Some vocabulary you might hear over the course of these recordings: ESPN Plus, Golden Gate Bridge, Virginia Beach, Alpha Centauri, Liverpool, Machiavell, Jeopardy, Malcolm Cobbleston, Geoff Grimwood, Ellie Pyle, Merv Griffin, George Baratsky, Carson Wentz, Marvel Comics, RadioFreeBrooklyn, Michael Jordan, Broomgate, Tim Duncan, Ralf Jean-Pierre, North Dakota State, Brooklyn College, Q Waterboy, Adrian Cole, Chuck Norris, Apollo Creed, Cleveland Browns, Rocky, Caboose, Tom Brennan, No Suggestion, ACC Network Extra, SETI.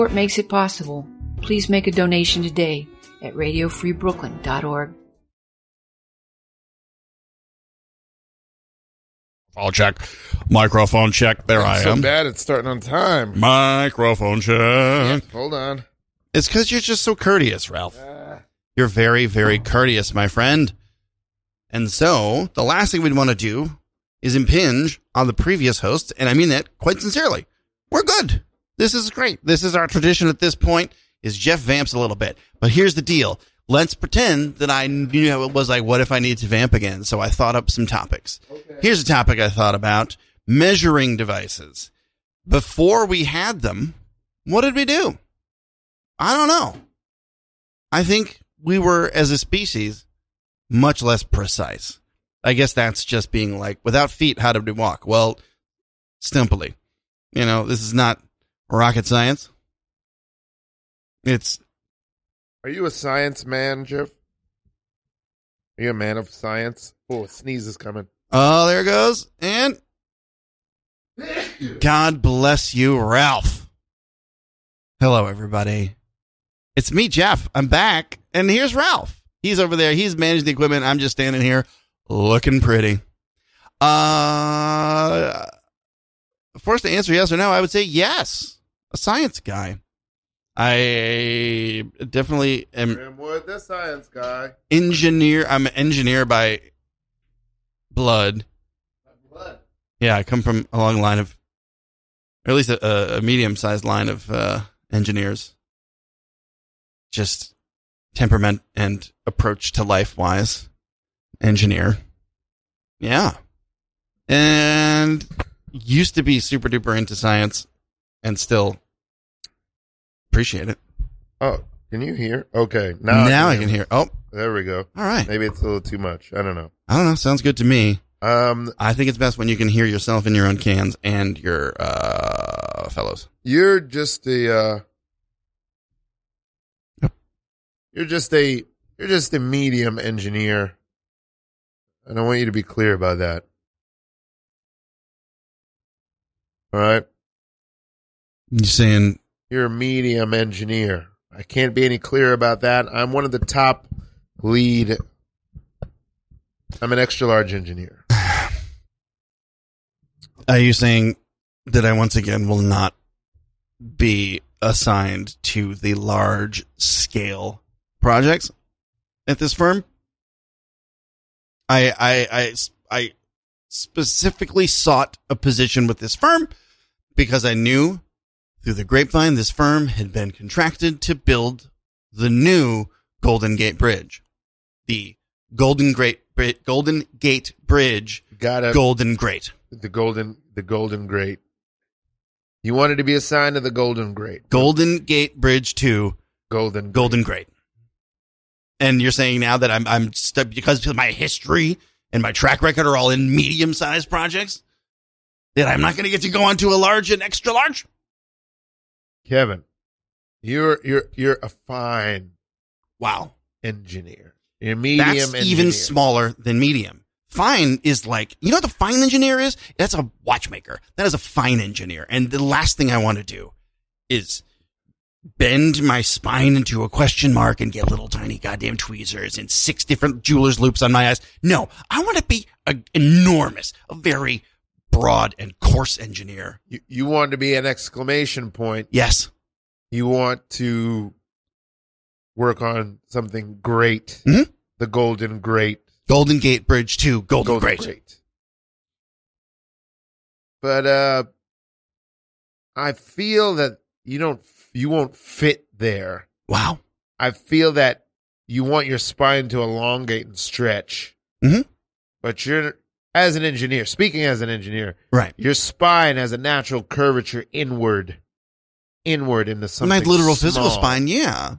Support makes it possible. Please make a donation today at RadioFreeBrooklyn.org. I'll check. Microphone check. There I am. So bad it's starting on time. Microphone check. Yeah, hold on. It's because you're just so courteous, Ralph. You're very, very courteous, my friend. And so the last thing we'd want to do is impinge on the previous hosts. And I mean that quite sincerely. We're good. This is great. This is our tradition at this point, is Jeff vamps a little bit. But here's the deal. Let's pretend that I knew how it was like, what if I need to vamp again? So I thought up some topics. Okay. Here's a topic I thought about. Measuring devices. Before we had them, what did we do? I don't know. I think we were, as a species, much less precise. I guess that's just being like, without feet, how did we walk? Well, stimpily. You know, this is not rocket science. It's... Are you a science man, Jeff? Are you a man of science? Oh, a sneeze is coming. Oh, there it goes. And God bless you, Ralph. Hello, everybody. It's me, Jeff. I'm back. And here's Ralph. He's over there. He's managing the equipment. I'm just standing here looking pretty. Forced to answer yes or no, I would say yes. A science guy. I definitely am Grimwood, the science guy. Engineer. I'm an engineer by blood. Yeah, I come from a long line of, or at least a medium-sized line of engineers. Just temperament and approach to life-wise. Engineer. Yeah. And used to be super-duper into science and still... appreciate it. Oh, can you hear? Okay. Now I can hear. Oh, there we go. All right. Maybe it's a little too much. I don't know. Sounds good to me. I think it's best when you can hear yourself in your own cans and your fellows. You're just a medium engineer. And I want you to be clear about that. All right. You're saying you're a medium engineer. I can't be any clearer about that. I'm one of the top lead. I'm an extra large engineer. Are you saying that I once again will not be assigned to the large scale projects at this firm? I specifically sought a position with this firm because I knew through the grapevine, this firm had been contracted to build the new Golden Gate Bridge. The Golden Gate Bridge. Got it. Golden Great. The Golden Great. You wanted to be assigned to the Golden Great. Golden Gate Bridge to Golden Great. And you're saying now that I'm stuck because my history and my track record are all in medium-sized projects, that I'm not going to get to go on to a large and extra large? Kevin, you're a fine engineer. You're a medium engineer. That's even smaller than medium. Fine is like, you know what the fine engineer is? That's a watchmaker. That is a fine engineer. And the last thing I want to do is bend my spine into a question mark and get little tiny goddamn tweezers and 6 different jeweler's loops on my eyes. No, I want to be a very broad and coarse engineer. You want to be an exclamation point. Yes. You want to work on something great. Mm-hmm. The Golden Great. Golden Gate Bridge to Golden Great. But I feel that you won't fit there. Wow. I feel that you want your spine to elongate and stretch. Mm-hmm. But as an engineer, speaking as an engineer, right? Your spine has a natural curvature inward into something. My literal small. Physical spine, yeah.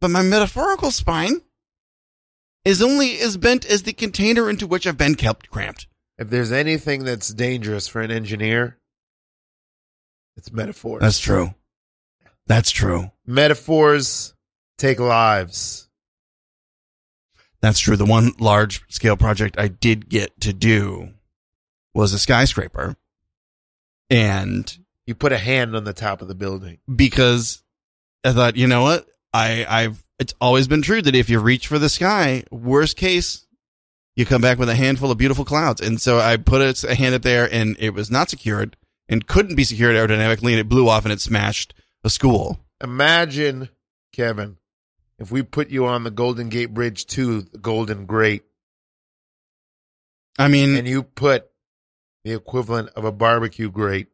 But my metaphorical spine is only as bent as the container into which I've been kept cramped. If there's anything that's dangerous for an engineer, it's metaphors. That's true. Metaphors take lives. That's true. The one large-scale project I did get to do was a skyscraper, and You put a hand on the top of the building. Because I thought, you know what? It's always been true that if you reach for the sky, worst case, you come back with a handful of beautiful clouds. And so I put a hand up there, and it was not secured and couldn't be secured aerodynamically, and it blew off and it smashed a school. Imagine, Kevin, if we put you on the Golden Gate Bridge to the Golden Grate. I mean, and you put the equivalent of a barbecue grate.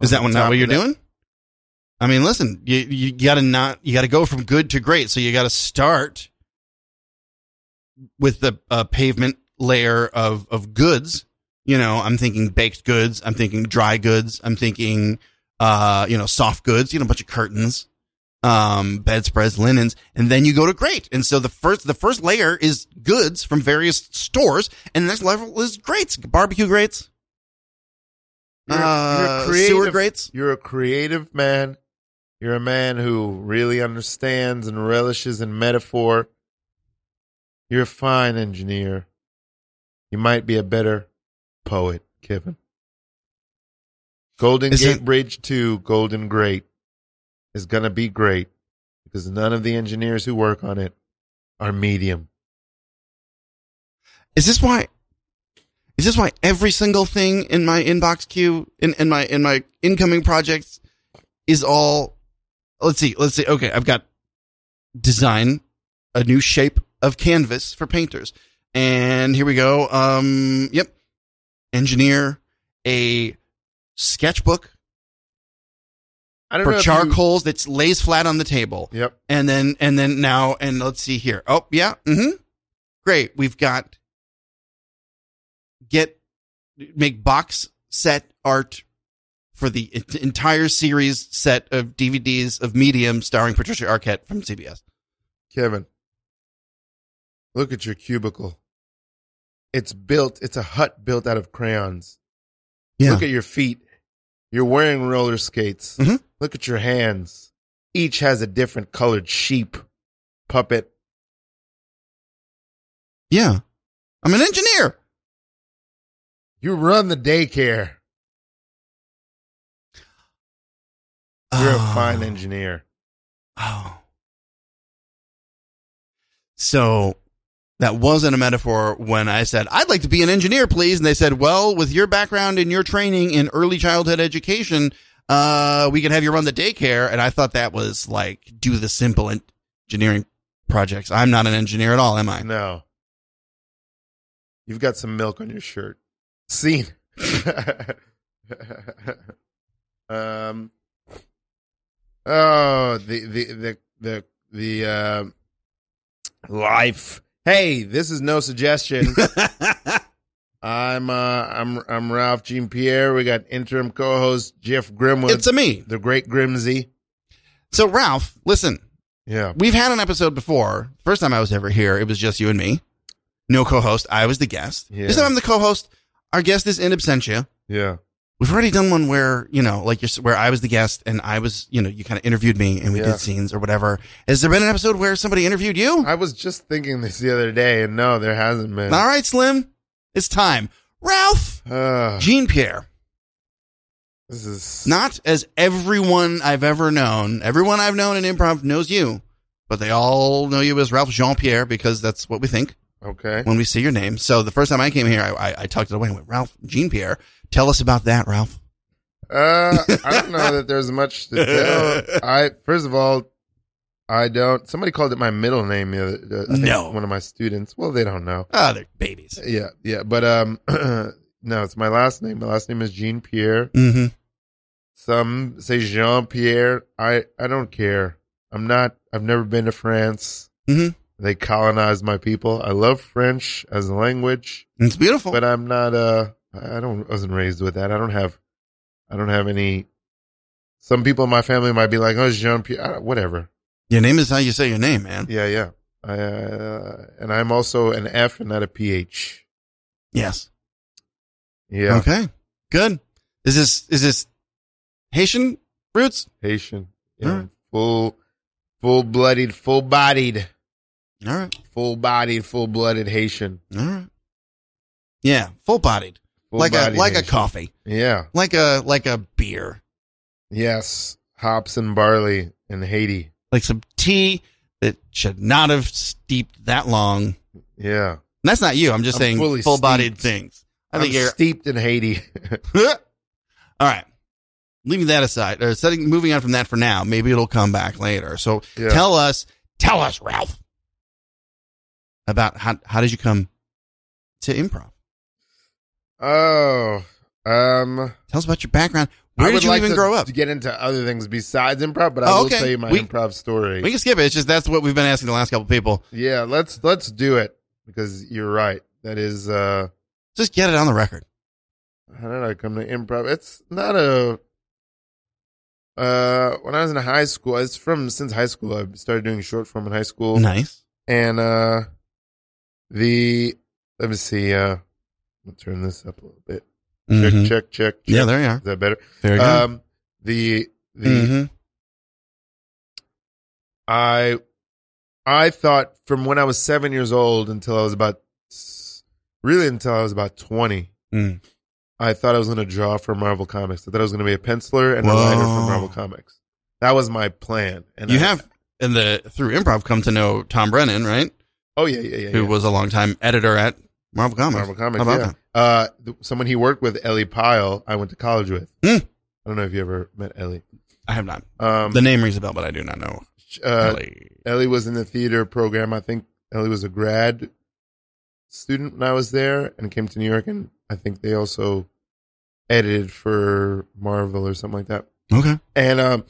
Is that not what you're doing? I mean, listen, you got to go from good to great. So you got to start with the pavement layer of goods. You know, I'm thinking baked goods. I'm thinking dry goods. I'm thinking, soft goods, a bunch of curtains, bedspreads, linens, and then you go to great. And so the first layer is goods from various stores, and the next level is grates, barbecue grates, sewer grates. You're a creative man. You're a man who really understands and relishes in metaphor. You're a fine engineer. You might be a better poet, Kevin. Golden Gate Bridge to Golden Grate is going to be great because none of the engineers who work on it are medium. Is this why every single thing in my inbox queue in my incoming projects is all, let's see. Okay. I've got design, a new shape of canvas for painters. And here we go. Engineer, a sketchbook for charcoals that lays flat on the table. Yep. And then now, and let's see here. Oh, yeah. Mm-hmm. Great. We've got make box set art for the entire series set of DVDs of Medium starring Patricia Arquette from CBS. Kevin, look at your cubicle. It's a hut built out of crayons. Yeah. Look at your feet. You're wearing roller skates. Mm-hmm. Look at your hands. Each has a different colored sheep puppet. Yeah. I'm an engineer. You run the daycare. You're a fine engineer. Oh. So that wasn't a metaphor when I said, I'd like to be an engineer, please. And they said, well, with your background and your training in early childhood education, we can have you run the daycare. And I thought that was like, do the simple engineering projects. I'm not an engineer at all, am I? No. You've got some milk on your shirt. Scene. The life. Hey, this is No Suggestion. I'm Ralf Jean-Pierre. We got interim co-host Geoff Grimwood. It's me, the great Grimsy. So Ralf, listen. Yeah. We've had an episode before. First time I was ever here, it was just you and me. No co-host. I was the guest. Yeah. This time I'm the co-host. Our guest is in absentia. Yeah. We've already done one where, where I was the guest and I was, you kind of interviewed me and we did scenes or whatever. Has there been an episode where somebody interviewed you? I was just thinking this the other day, and no, there hasn't been. All right, Slim. It's time. Ralf Jean-Pierre. This is not as everyone I've ever known. Everyone I've known in improv knows you, but they all know you as Ralf Jean-Pierre because that's what we think. Okay. When we see your name. So the first time I came here, I tucked it away and went, Ralf Jean-Pierre. Tell us about that, Ralf. I don't know that there's much to tell. Somebody called it my middle name. One of my students. Well, they don't know. Oh, they're babies. Yeah. Yeah. But, no, it's my last name. My last name is Jean-Pierre. Mm-hmm. Some say Jean-Pierre. I don't care. I've never been to France. Mm-hmm. They colonized my people. I love French as a language. It's beautiful. But I'm not I wasn't raised with that. I don't have any. Some people in my family might be like, oh, Jean-Pierre, whatever. Your name is how you say your name, man. Yeah, yeah. And I'm also an F and not a PH. Yes. Yeah. Okay. Good. Is this Haitian roots? Haitian. Yeah. Right. Full-blooded, full-bodied. All right. Full-bodied, full-blooded Haitian. All right. Yeah, full-bodied. like a coffee. Yeah. Like a beer. Yes. Hops and barley in Haiti. Like some tea that should not have steeped that long. Yeah. And that's not you. I'm just saying full-bodied things. I think you're steeped in Haiti. All right. Leaving that aside, or moving on from that for now. Maybe it'll come back later. So tell us, Ralph, about how did you come to improv? Oh, tell us about your background. Where did you even grow up? To get into other things besides improv, but I will tell you my improv story. We can skip it. It's just that's what we've been asking the last couple of people. Yeah, let's do it because you're right. That is just get it on the record. How did I come to improv? It's not a. When I was in high school, since high school, I started doing short form in high school. Nice. And let me see. I'll turn this up a little bit. Mm-hmm. Check. Yeah, there you are. Is that better? There you go. I thought from when I was 7 years old until I was about 20. Mm. I thought I was going to draw for Marvel Comics. I thought I was going to be a penciler and a writer for Marvel Comics. That was my plan. And through improv, come to know Tom Brennan, right? Oh, yeah. Who was a longtime editor at Marvel Comics. How about that? Someone he worked with, Ellie Pyle, I went to college with. Mm. I don't know if you ever met Ellie. I have not. The name rings a bell, but I do not know. Ellie was in the theater program. I think Ellie was a grad student when I was there and came to New York, and I think they also edited for Marvel or something like that. Okay. And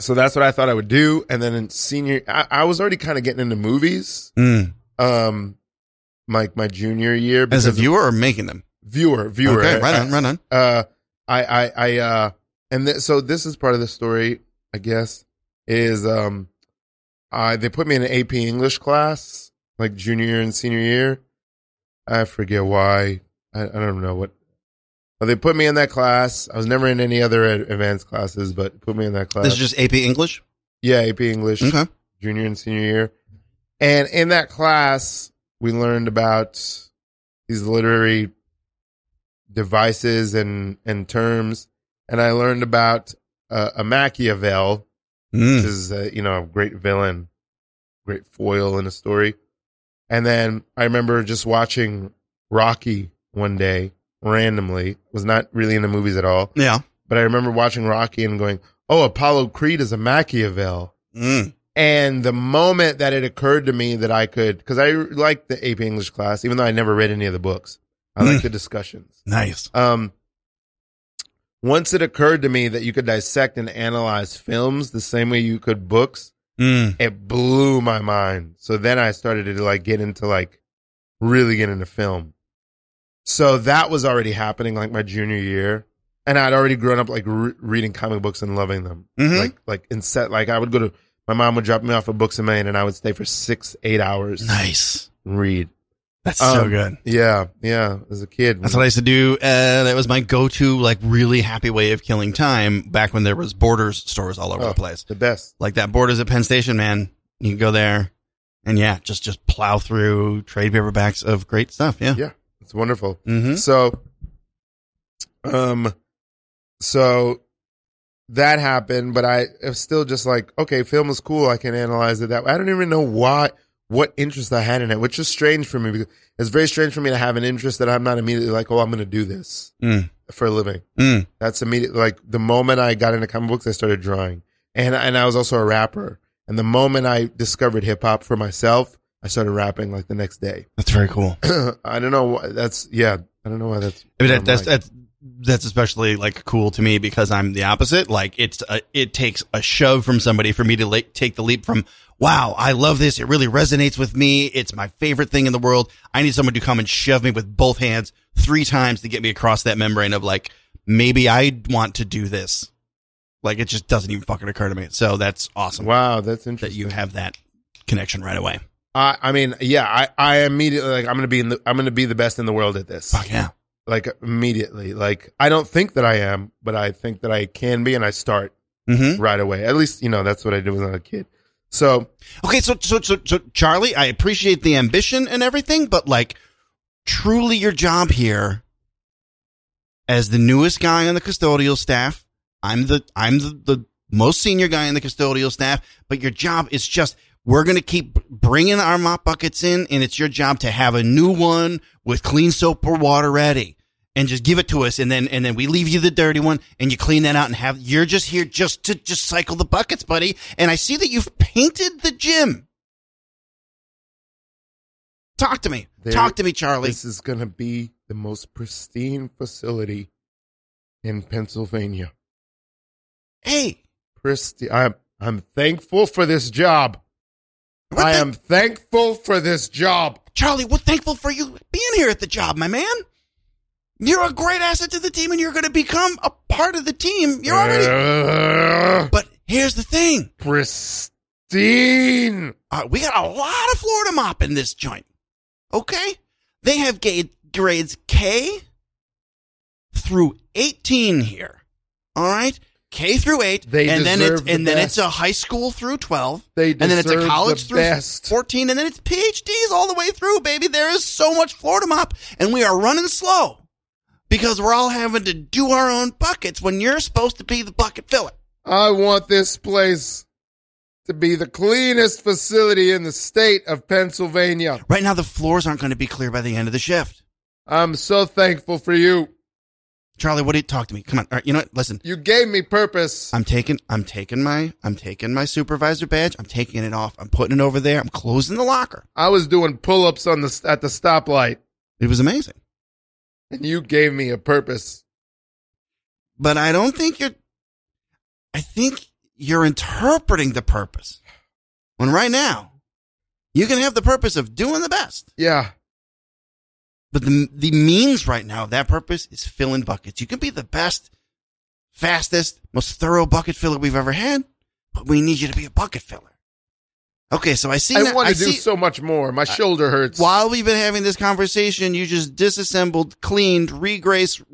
so that's what I thought I would do. And then in senior, I was already kind of getting into movies. Mm. My junior year. As a viewer or making them? Viewer. Okay, right on. So this is part of the story, I guess, is they put me in an AP English class, like junior and senior year. I forget why. I don't know what. But they put me in that class. I was never in any other advanced classes, but put me in that class. This is just AP English? Yeah, AP English. Okay. Junior and senior year. And in that class, we learned about these literary devices and terms. And I learned about a Machiavell, which is a great villain, great foil in a story. And then I remember just watching Rocky one day randomly. Was not really in the movies at all. Yeah. But I remember watching Rocky and going, "Oh, Apollo Creed is a Machiavell." Mm. And the moment that it occurred to me that I could, because I liked the AP English class, even though I never read any of the books. I liked the discussions. Nice. Once it occurred to me that you could dissect and analyze films the same way you could books. Mm. It blew my mind. So then I started to really get into film. So that was already happening my junior year, and I'd already grown up reading comic books and loving them. Mm-hmm. I would go to my mom would drop me off at Books of Maine, and I would stay for 8 hours. Nice. And read. That's so good. Yeah. As a kid, that's what I used to do. That was my go-to, really happy way of killing time back when there was Borders stores all over the place. The best, that Borders at Penn Station, man. You can go there, and just plow through trade paperbacks of great stuff. Yeah, it's wonderful. Mm-hmm. So that happened, but I was still just okay, film is cool. I can analyze it that way. I don't even know why. What interest I had in it, which is strange for me, because it's very strange for me to have an interest that I'm not immediately I'm going to do this for a living. Mm. That's immediate. The moment I got into comic books, I started drawing, and I was also a rapper. And the moment I discovered hip hop for myself, I started rapping the next day. That's very cool. I don't know why that's. Yeah, I don't know why that's. I mean, that's especially cool to me because I'm the opposite. It takes a shove from somebody for me to take the leap from. Wow, I love this. It really resonates with me. It's my favorite thing in the world. I need someone to come and shove me with both hands 3 times to get me across that membrane of maybe I want to do this. It just doesn't even fucking occur to me. So that's awesome. Wow, that's interesting. That you have that connection right away. I immediately I'm going to be the best in the world at this. Fuck yeah. Immediately. I don't think that I am, but I think that I can be, and I start right away. At least, that's what I did when I was a kid. So, okay, so Charlie, I appreciate the ambition and everything, but truly your job here as the newest guy on the custodial staff. I'm the most senior guy on the custodial staff, but your job is just, we're going to keep bringing our mop buckets in, and it's your job to have a new one with clean soap or water ready and just give it to us. And then we leave you the dirty one and you clean that out and have, you're just here just to just cycle the buckets, buddy. And I see that you've painted the gym. Talk to me. Talk to me, Charlie. This is going to be the most pristine facility in Pennsylvania. Hey, Christy, I'm thankful for this job. I am thankful for this job. Charlie, we're thankful for you being here at the job, my man. You're a great asset to the team, and you're going to become a part of the team. You're already... But here's the thing. Pristine. We got a lot of floor to mop in this joint. Okay? They have grades K through 18 here. All right? K through 8, then it's a high school through 12, and then it's a college through 14, and then it's PhDs all the way through, baby. There is so much floor to mop, and we are running slow because we're all having to do our own buckets when you're supposed to be the bucket filler. I want this place to be the cleanest facility in the state of Pennsylvania. Right now, the floors aren't going to be clear by the end of the shift. I'm so thankful for you. Charlie, what do you talk to me? Come on. All right, you know what? Listen. You gave me purpose. I'm taking my supervisor badge. I'm taking it off. I'm putting it over there. I'm closing the locker. I was doing pull-ups at the stoplight. It was amazing. And you gave me a purpose. But I don't think you're interpreting the purpose. When right now, you can have the purpose of doing the best. Yeah. But the means right now, that purpose is filling buckets. You can be the best, fastest, most thorough bucket filler we've ever had, but we need you to be a bucket filler. Okay, so I see. I want to do so much more. My shoulder hurts. While we've been having this conversation, you just disassembled, cleaned, regreased,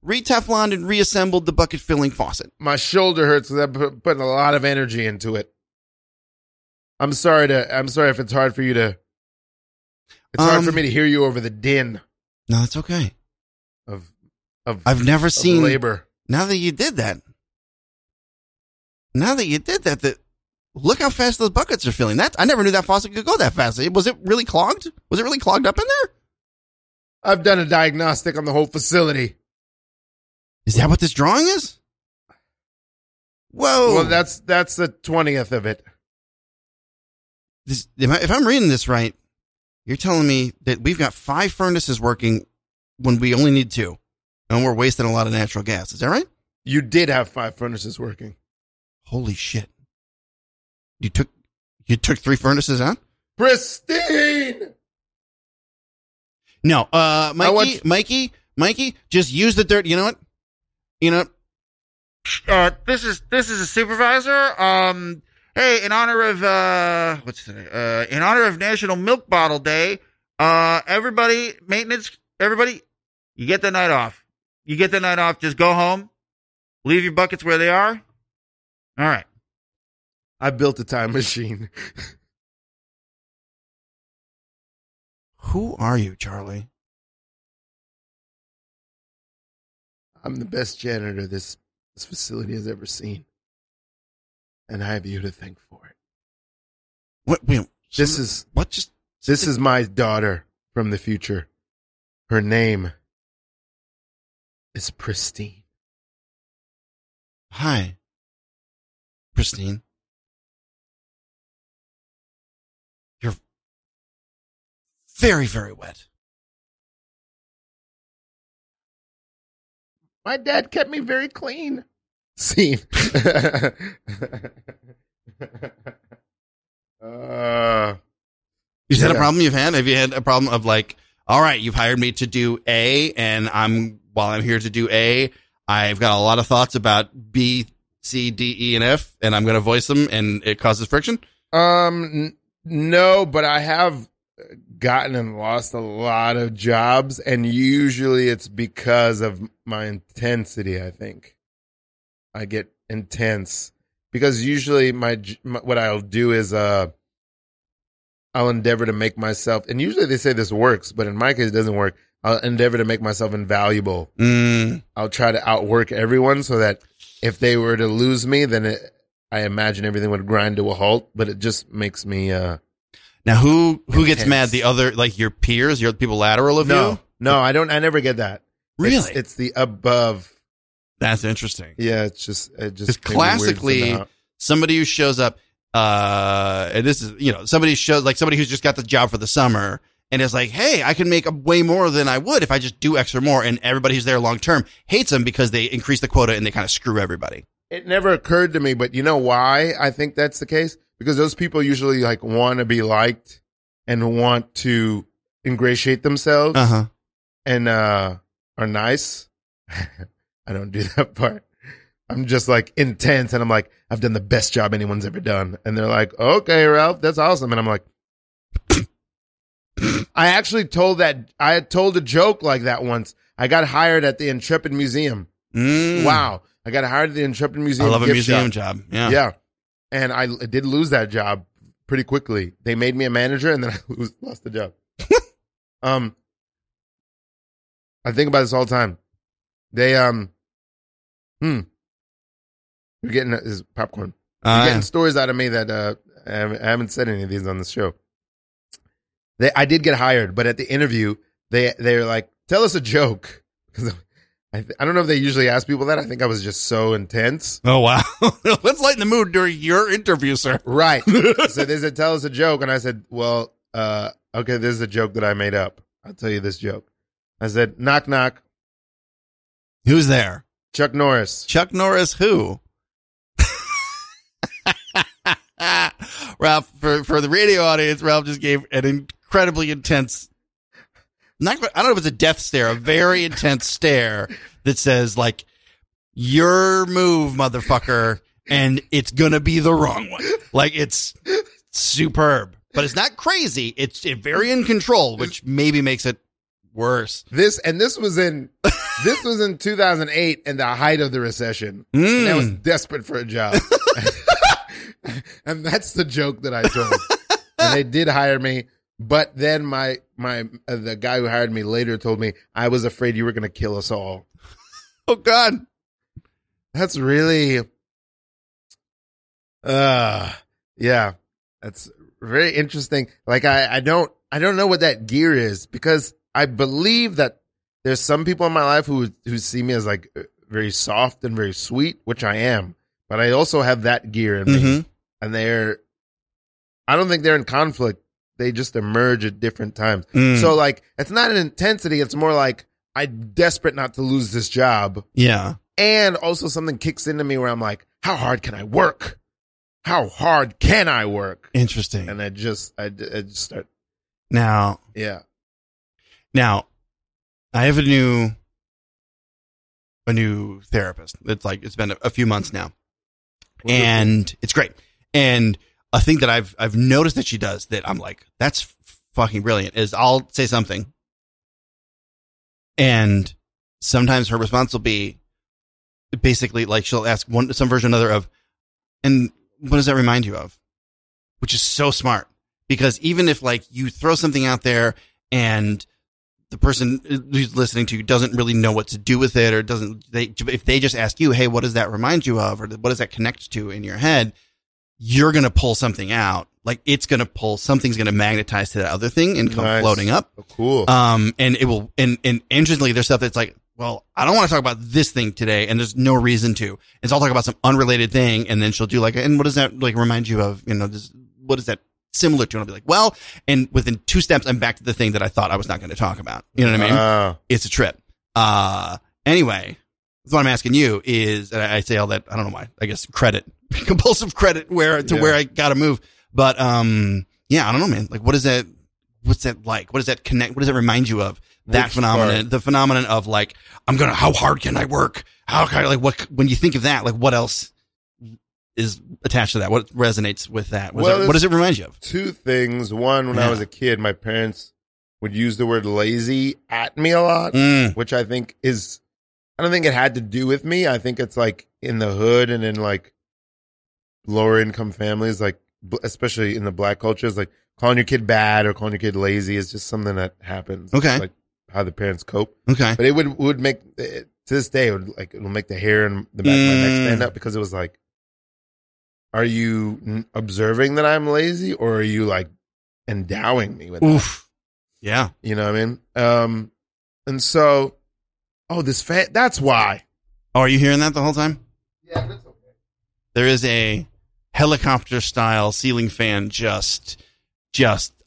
re-Tefloned, and reassembled the bucket filling faucet. My shoulder hurts. I'm putting a lot of energy into it. I'm sorry if it's hard for you to. It's hard for me to hear you over the din. No, that's okay. I've never seen labor. Now that you did that, look how fast those buckets are filling. I never knew that faucet could go that fast. Was it really clogged? Was it really clogged up in there? I've done a diagnostic on the whole facility. Is that what this drawing is? Whoa! Well, that's the 20th of it. If I'm reading this right. You're telling me that we've got 5 furnaces working when we only need 2, and we're wasting a lot of natural gas. Is that right? You did have 5 furnaces working. Holy shit! You took 3 furnaces out? Pristine. No, Mikey, just use the dirt. You know what? You know. This is a supervisor. Hey, in honor of what's today? In honor of National Milk Bottle Day, everybody, maintenance, everybody, you get the night off. You get the night off. Just go home, leave your buckets where they are. All right. I built a time machine. Who are you, Charlie? I'm the best janitor this facility has ever seen. And I have you to thank for it. This is my daughter from the future. Her name is Pristine. Hi, Pristine. You're very, very wet. My dad kept me very clean. Scene. Is that a problem you've had? Have you had a problem of like, all right, you've hired me to do A, and while I'm here to do A, I've got a lot of thoughts about B, C, D, E, and F, and I'm going to voice them, and it causes friction? No, but I have gotten and lost a lot of jobs, and usually it's because of my intensity, I think. I get intense because usually what I'll do is I'll endeavor to make myself, and usually they say this works, but in my case, it doesn't work. I'll endeavor to make myself invaluable. Mm. I'll try to outwork everyone so that if they were to lose me, then I imagine everything would grind to a halt, but it just makes me, now who intense. Gets mad? The other, like your peers, your people lateral of no, you? No, I don't. I never get that. Really? It's the above. That's interesting. Yeah. It's just classically somebody who shows up, and this is, you know, somebody who's just got the job for the summer and is like, hey, I can make way more than I would if I just do extra more. And everybody who's there long term hates them because they increase the quota and they kind of screw everybody. It never occurred to me, but you know why I think that's the case? Because those people usually like want to be liked and want to ingratiate themselves and are nice. I don't do that part. I'm just like intense, and I'm like, I've done the best job anyone's ever done. And they're like, okay, Ralph, that's awesome. And I'm like, I had told a joke like that once. I got hired at the Intrepid Museum. Mm. Wow. I got hired at the Intrepid Museum. I love a museum job. Yeah. Yeah. And I did lose that job pretty quickly. They made me a manager, and then I lost the job. I think about this all the time. They you're getting is popcorn. You're getting stories out of me that I haven't said any of these on this show. I did get hired, but at the interview they were like, "Tell us a joke." Because I don't know if they usually ask people that. I think I was just so intense. Oh, wow. Let's lighten the mood during your interview, sir. Right. So they said, tell us a joke. And I said, well, okay, this is a joke that I made up. I'll tell you this joke. I said, knock, knock. Who's there? Chuck Norris. Chuck Norris who? Ralph, for the radio audience, Ralph just gave an incredibly intense... Not, I don't know if it's a death stare, a very intense stare that says, like, your move, motherfucker, and it's going to be the wrong one. Like, it's superb. But it's not crazy. It's very in control, which maybe makes it worse. This was in 2008 and the height of the recession. Mm. And I was desperate for a job. And that's the joke that I told. And they did hire me. But then my the guy who hired me later told me, I was afraid you were going to kill us all. Oh, God. That's really. Yeah, that's very interesting. Like, I don't know what that gear is, because I believe that there's some people in my life who see me as like very soft and very sweet, which I am. But I also have that gear in me, and I don't think they're in conflict. They just emerge at different times. Mm. So, like, it's not an intensity. It's more like I'm desperate not to lose this job. Yeah. And also something kicks into me where I'm like, how hard can I work? How hard can I work? Interesting. And I just start. Now. Yeah. Now, I have a new therapist. It's like, it's been a few months now. And it's great. And a thing that I've noticed that she does that I'm like, that's fucking brilliant, is I'll say something, and sometimes her response will be basically like, she'll ask some version or another of, and what does that remind you of? Which is so smart, because even if like you throw something out there and the person who's listening to you doesn't really know what to do with it, or if they just ask you, hey, what does that remind you of? Or what does that connect to in your head? You're going to pull something out. Like, something's going to magnetize to that other thing and come floating up. Oh, cool. And it will, and interestingly, there's stuff that's like, well, I don't want to talk about this thing today, and there's no reason to. And so I'll talk about some unrelated thing, and then she'll do like, and what does that like remind you of? You know, what is that similar to? And I'll be like, well, and within 2 steps, I'm back to the thing that I thought I was not going to talk about. You know what I mean? It's a trip. Anyway, that's what I'm asking you is, and I say all that, I don't know why, I guess credit. Compulsive credit where I gotta move. But yeah, I don't know, man. Like, what's that like? What does that connect? What does it remind you of? That Which phenomenon, part? The phenomenon of like, how hard can I work? How can I, like, what, when you think of that, like, what else is attached to that? What resonates with that? What does it remind you of? 2 things. One, when I was a kid, my parents would use the word lazy at me a lot, which I think is, I don't think it had to do with me. I think it's like in the hood and in like, lower income families, like especially in the black culture, is like calling your kid bad or calling your kid lazy is just something that happens. Okay. It's like how the parents cope. Okay. But it would make, to this day, it'll make the hair in the back of my neck stand up, because it was like, are you observing that I'm lazy, or are you like endowing me with Oof. That? Yeah. You know what I mean? And so, that's why. Oh, are you hearing that the whole time? Yeah, that's okay. There is a helicopter-style ceiling fan just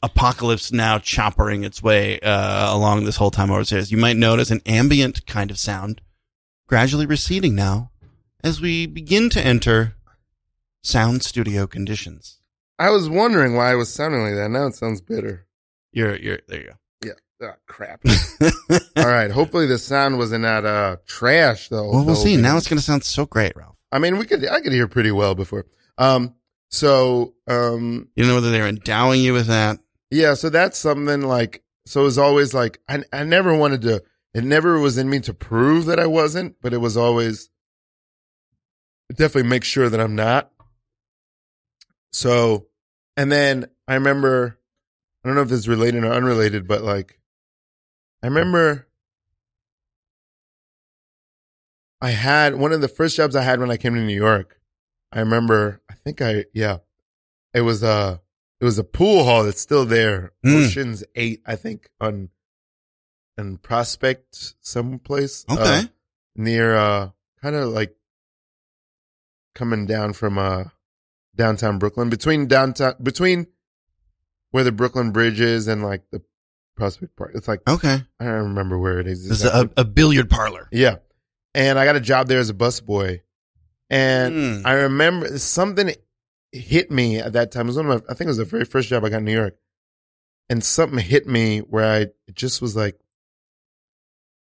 Apocalypse Now choppering its way along this whole time over here. You might notice an ambient kind of sound gradually receding now as we begin to enter sound studio conditions. I was wondering why it was sounding like that. Now it sounds bitter. There you go. Oh, crap. All right. Hopefully the sound wasn't that trash, though. Well, we'll see. Now it's going to sound so great, Ralph. I mean, I could hear pretty well before. You know whether they're endowing you with that? Yeah. So that's something like, so it was always like, I never wanted to, it never was in me to prove that I wasn't, but it was always definitely make sure that I'm not. So, and then I remember, I don't know if it's related or unrelated, but like, I remember I had one of the first jobs I had when I came to New York. It was a pool hall that's still there. Ocean's 8, I think, on Prospect someplace. Okay. Near, kind of like coming down from, downtown Brooklyn, between where the Brooklyn Bridge is and like the Prospect Park. It's like, okay. I don't remember where it is. It's a billiard parlor. Yeah. And I got a job there as a busboy. And I remember something hit me at that time. It was I think it was the very first job I got in New York. And something hit me where it just was like,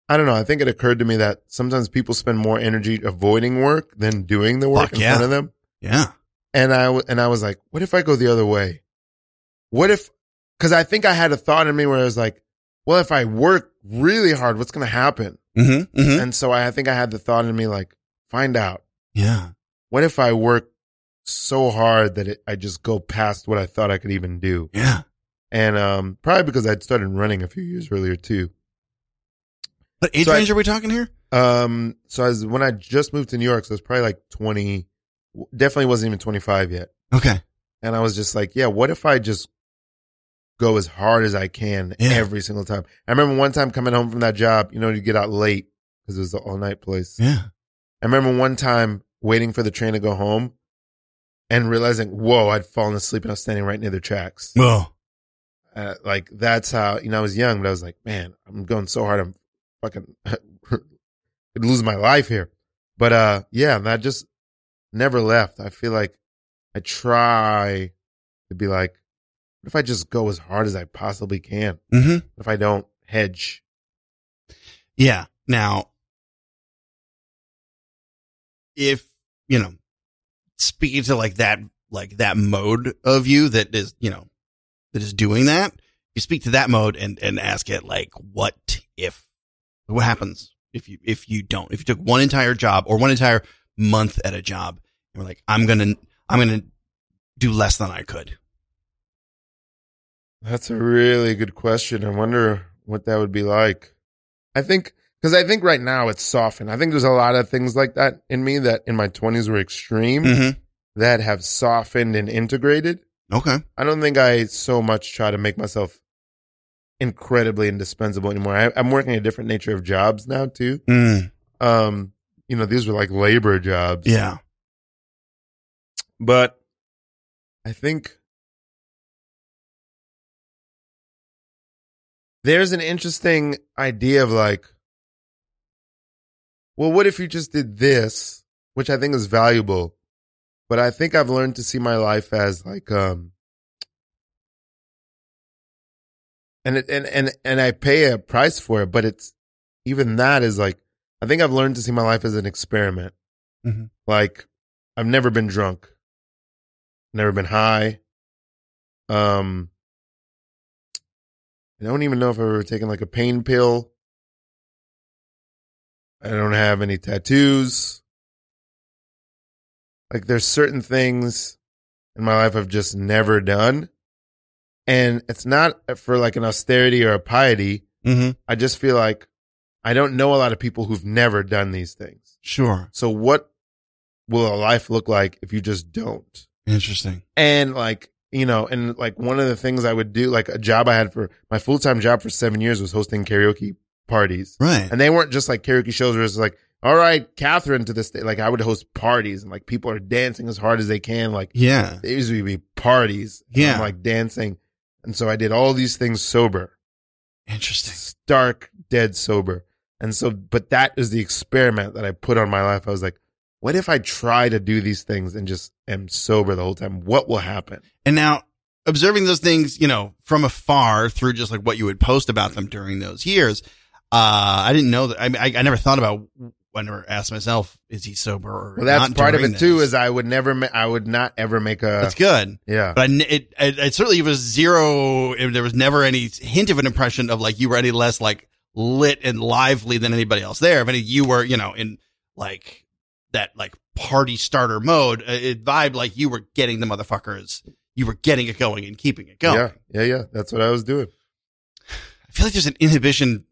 I don't know. I think it occurred to me that sometimes people spend more energy avoiding work than doing the work in front of them. Yeah. And I was like, what if I go the other way? What if, because I think I had a thought in me where I was like, well, if I work really hard, what's going to happen? Mm-hmm, mm-hmm. And so I think I had the thought in me, like, find out. Yeah. What if I work so hard that I just go past what I thought I could even do? Yeah. And probably because I'd started running a few years earlier, too. What age range are we talking here? So when I just moved to New York, so it was probably like 20, definitely wasn't even 25 yet. Okay. And I was just like, yeah, what if I just go as hard as I can every single time? I remember one time coming home from that job, you get out late because it was the all-night place. Yeah. I remember one time waiting for the train to go home and realizing, whoa, I'd fallen asleep and I was standing right near the tracks. Whoa. Like, that's how, I was young, but I was like, man, I'm going so hard, I'm fucking could lose my life here. But, yeah, and I just never left. I feel like I try to be like, what if I just go as hard as I possibly can? Mm-hmm. If I don't hedge. Yeah. Now, if, speaking to like that mode of you that is, that is doing that, you speak to that mode and ask it, like, what happens if you took one entire job or one entire month at a job and we're like, I'm going to do less than I could. That's a really good question. I wonder what that would be like. I think right now it's softened. I think there's a lot of things like that in me that in my 20s were extreme that have softened and integrated. Okay. I don't think I so much try to make myself incredibly indispensable anymore. I'm working a different nature of jobs now, too. These were like labor jobs. Yeah. But I think there's an interesting idea of like, well, what if you just did this, which I think is valuable, but I think I've learned to see my life as like, and I pay a price for it, but it's even that is like, I think I've learned to see my life as an experiment. Mm-hmm. Like, I've never been drunk. Never been high. I don't even know if I've ever taken like a pain pill. I don't have any tattoos. Like, there's certain things in my life I've just never done. And it's not for like an austerity or a piety. Mm-hmm. I just feel like I don't know a lot of people who've never done these things. Sure. So what will a life look like if you just don't? Interesting. And like, you know, and like one of the things I would do, like a job I had for my full-time job for 7 years was hosting karaoke parties. Right. And they weren't just like karaoke shows where it's like, all right, Catherine to this day. Like I would host parties and like people are dancing as hard as they can. Like, yeah, it used to be parties. Yeah. And, like dancing. And so I did all these things sober. Interesting. Stark, dead sober. And so, but that is the experiment that I put on my life. I was like, what if I try to do these things and just am sober the whole time? What will happen? And now observing those things, you know, from afar through just like what you would post about them during those years. I didn't know that. I mean, I never thought about, I never asked myself, is he sober or not? Well, that's part of it too, is I would not ever make a. That's good. Yeah. But it certainly was zero. There was never any hint of an impression of like you were any less like lit and lively than anybody else there. If any, you were, you know, in like that like party starter mode, it vibed like you were getting the motherfuckers. You were getting it going and keeping it going. Yeah. Yeah. Yeah. That's what I was doing. I feel like there's an inhibition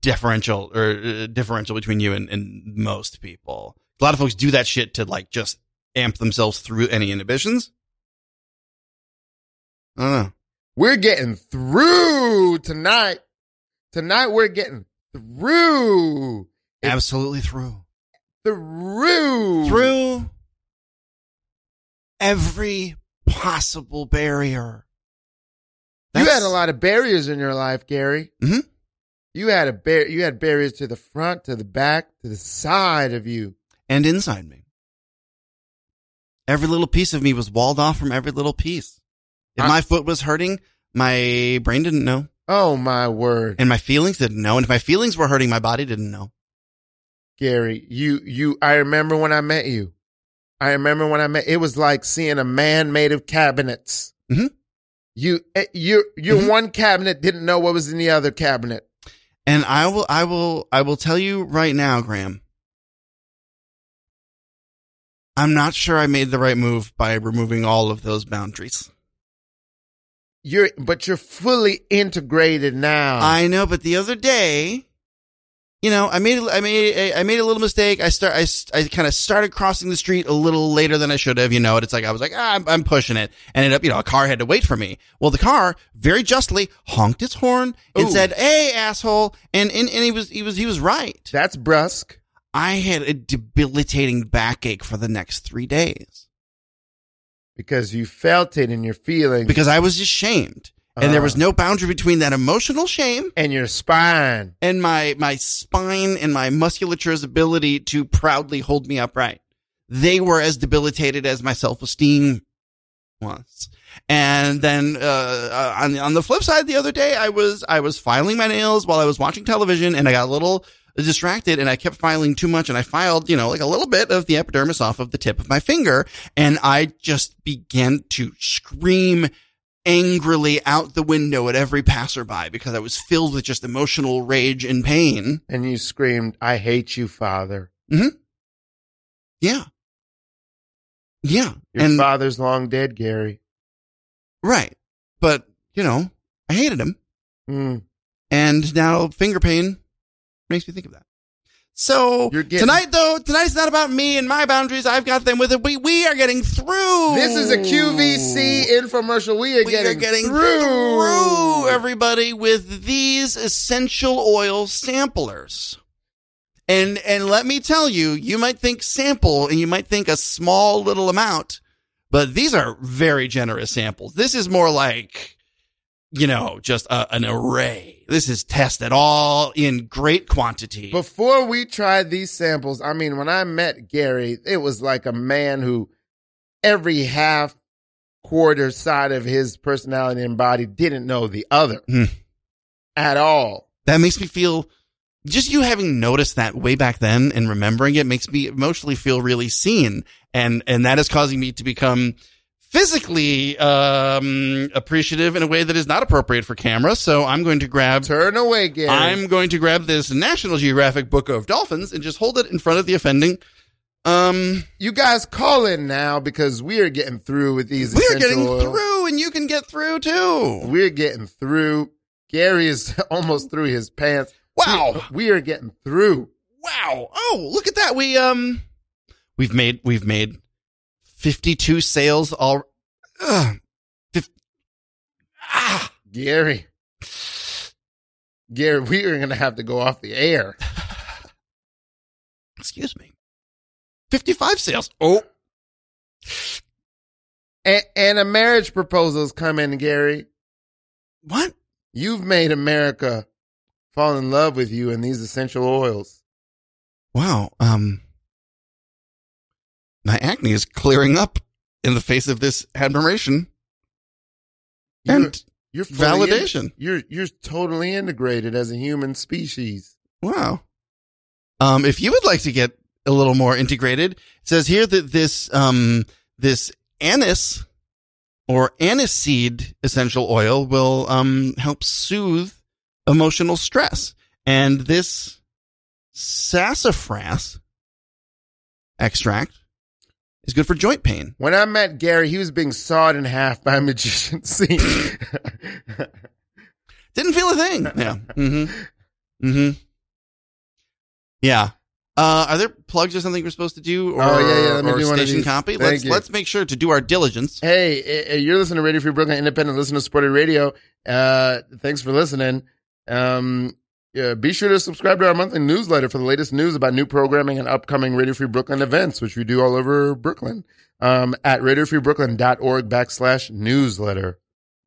differential between you and most people. A lot of folks do that shit to like just amp themselves through any inhibitions. I don't know. We're getting through tonight. Tonight we're getting through. Absolutely through. Through. Through every possible barrier. You had a lot of barriers in your life, Gary. Mm-hmm. You had barriers to the front, to the back, to the side of you. And inside me. Every little piece of me was walled off from every little piece. If my foot was hurting, my brain didn't know. Oh, my word. And my feelings didn't know. And if my feelings were hurting, my body didn't know. Gary, I remember when I met you. It was like seeing a man made of cabinets. Mm-hmm. Your mm-hmm. one cabinet didn't know what was in the other cabinet. And I will tell you right now, Graham, I'm not sure I made the right move by removing all of those boundaries. But you're fully integrated now. I know, but the other day, you know, I made a little mistake. I kind of started crossing the street a little later than I should have, you know, and it's like, I was like, I'm pushing it. And ended up, you know, a car had to wait for me. Well, the car very justly honked its horn and Ooh. Said, hey, asshole. And he was right. That's brusque. I had a debilitating backache for the next 3 days. Because you felt it in your feelings. Because I was ashamed. And there was no boundary between that emotional shame and your spine and my spine and my musculature's ability to proudly hold me upright. They were as debilitated as my self-esteem was. And then on the flip side, the other day, I was filing my nails while I was watching television, and I got a little distracted, and I kept filing too much, and I filed, you know, like a little bit of the epidermis off of the tip of my finger, and I just began to scream angrily out the window at every passerby because I was filled with just emotional rage and pain. And you screamed, I hate you, Father. Mm-hmm. Yeah. Yeah. Your father's long dead, Gary. Right. But, you know, I hated him. Mm. And now finger pain makes me think of that. So tonight's not about me and my boundaries. I've got them with it. We are getting through. This is a QVC infomercial. We are getting through everybody with these essential oil samplers. And let me tell you, you might think sample and you might think a small little amount, but these are very generous samples. This is more like, you know, just an array. This is tested all in great quantity. Before we tried these samples, I mean, when I met Gary, it was like a man who every half quarter side of his personality and body didn't know the other at all. That makes me feel, just you having noticed that way back then and remembering it makes me emotionally feel really seen. And that is causing me to become physically appreciative in a way that is not appropriate for camera. So I'm going to grab... Turn away, Gary. I'm going to grab this National Geographic book of dolphins and just hold it in front of the offending You guys call in now because we are getting through with these. We're getting through, and you can get through too. We're getting through. Gary is almost through his pants. Wow. We are getting through. Wow. Oh, look at that. We've made 52 sales all. Gary, we are going to have to go off the air. Excuse me. 55 sales. Oh. And a marriage proposal's coming, Gary. What? You've made America fall in love with you in these essential oils. Wow. My acne is clearing up in the face of this admiration and you're validation. You're totally integrated as a human species. Wow. If you would like to get a little more integrated, it says here that this anise or anise seed essential oil will help soothe emotional stress, and this sassafras extract is good for joint pain. When I met Gary, he was being sawed in half by a magician. See, didn't feel a thing. Yeah. Mm-hmm. Mm-hmm. Yeah. Are there plugs or something we're supposed to do? Or, Let me do one of these. Copy? Let's make sure to do our diligence. Hey, you're listening to Radio Free Brooklyn, independent listener-supported radio. Thanks for listening. Be sure to subscribe to our monthly newsletter for the latest news about new programming and upcoming Radio Free Brooklyn events, which we do all over Brooklyn, at radiofreebrooklyn.org/newsletter.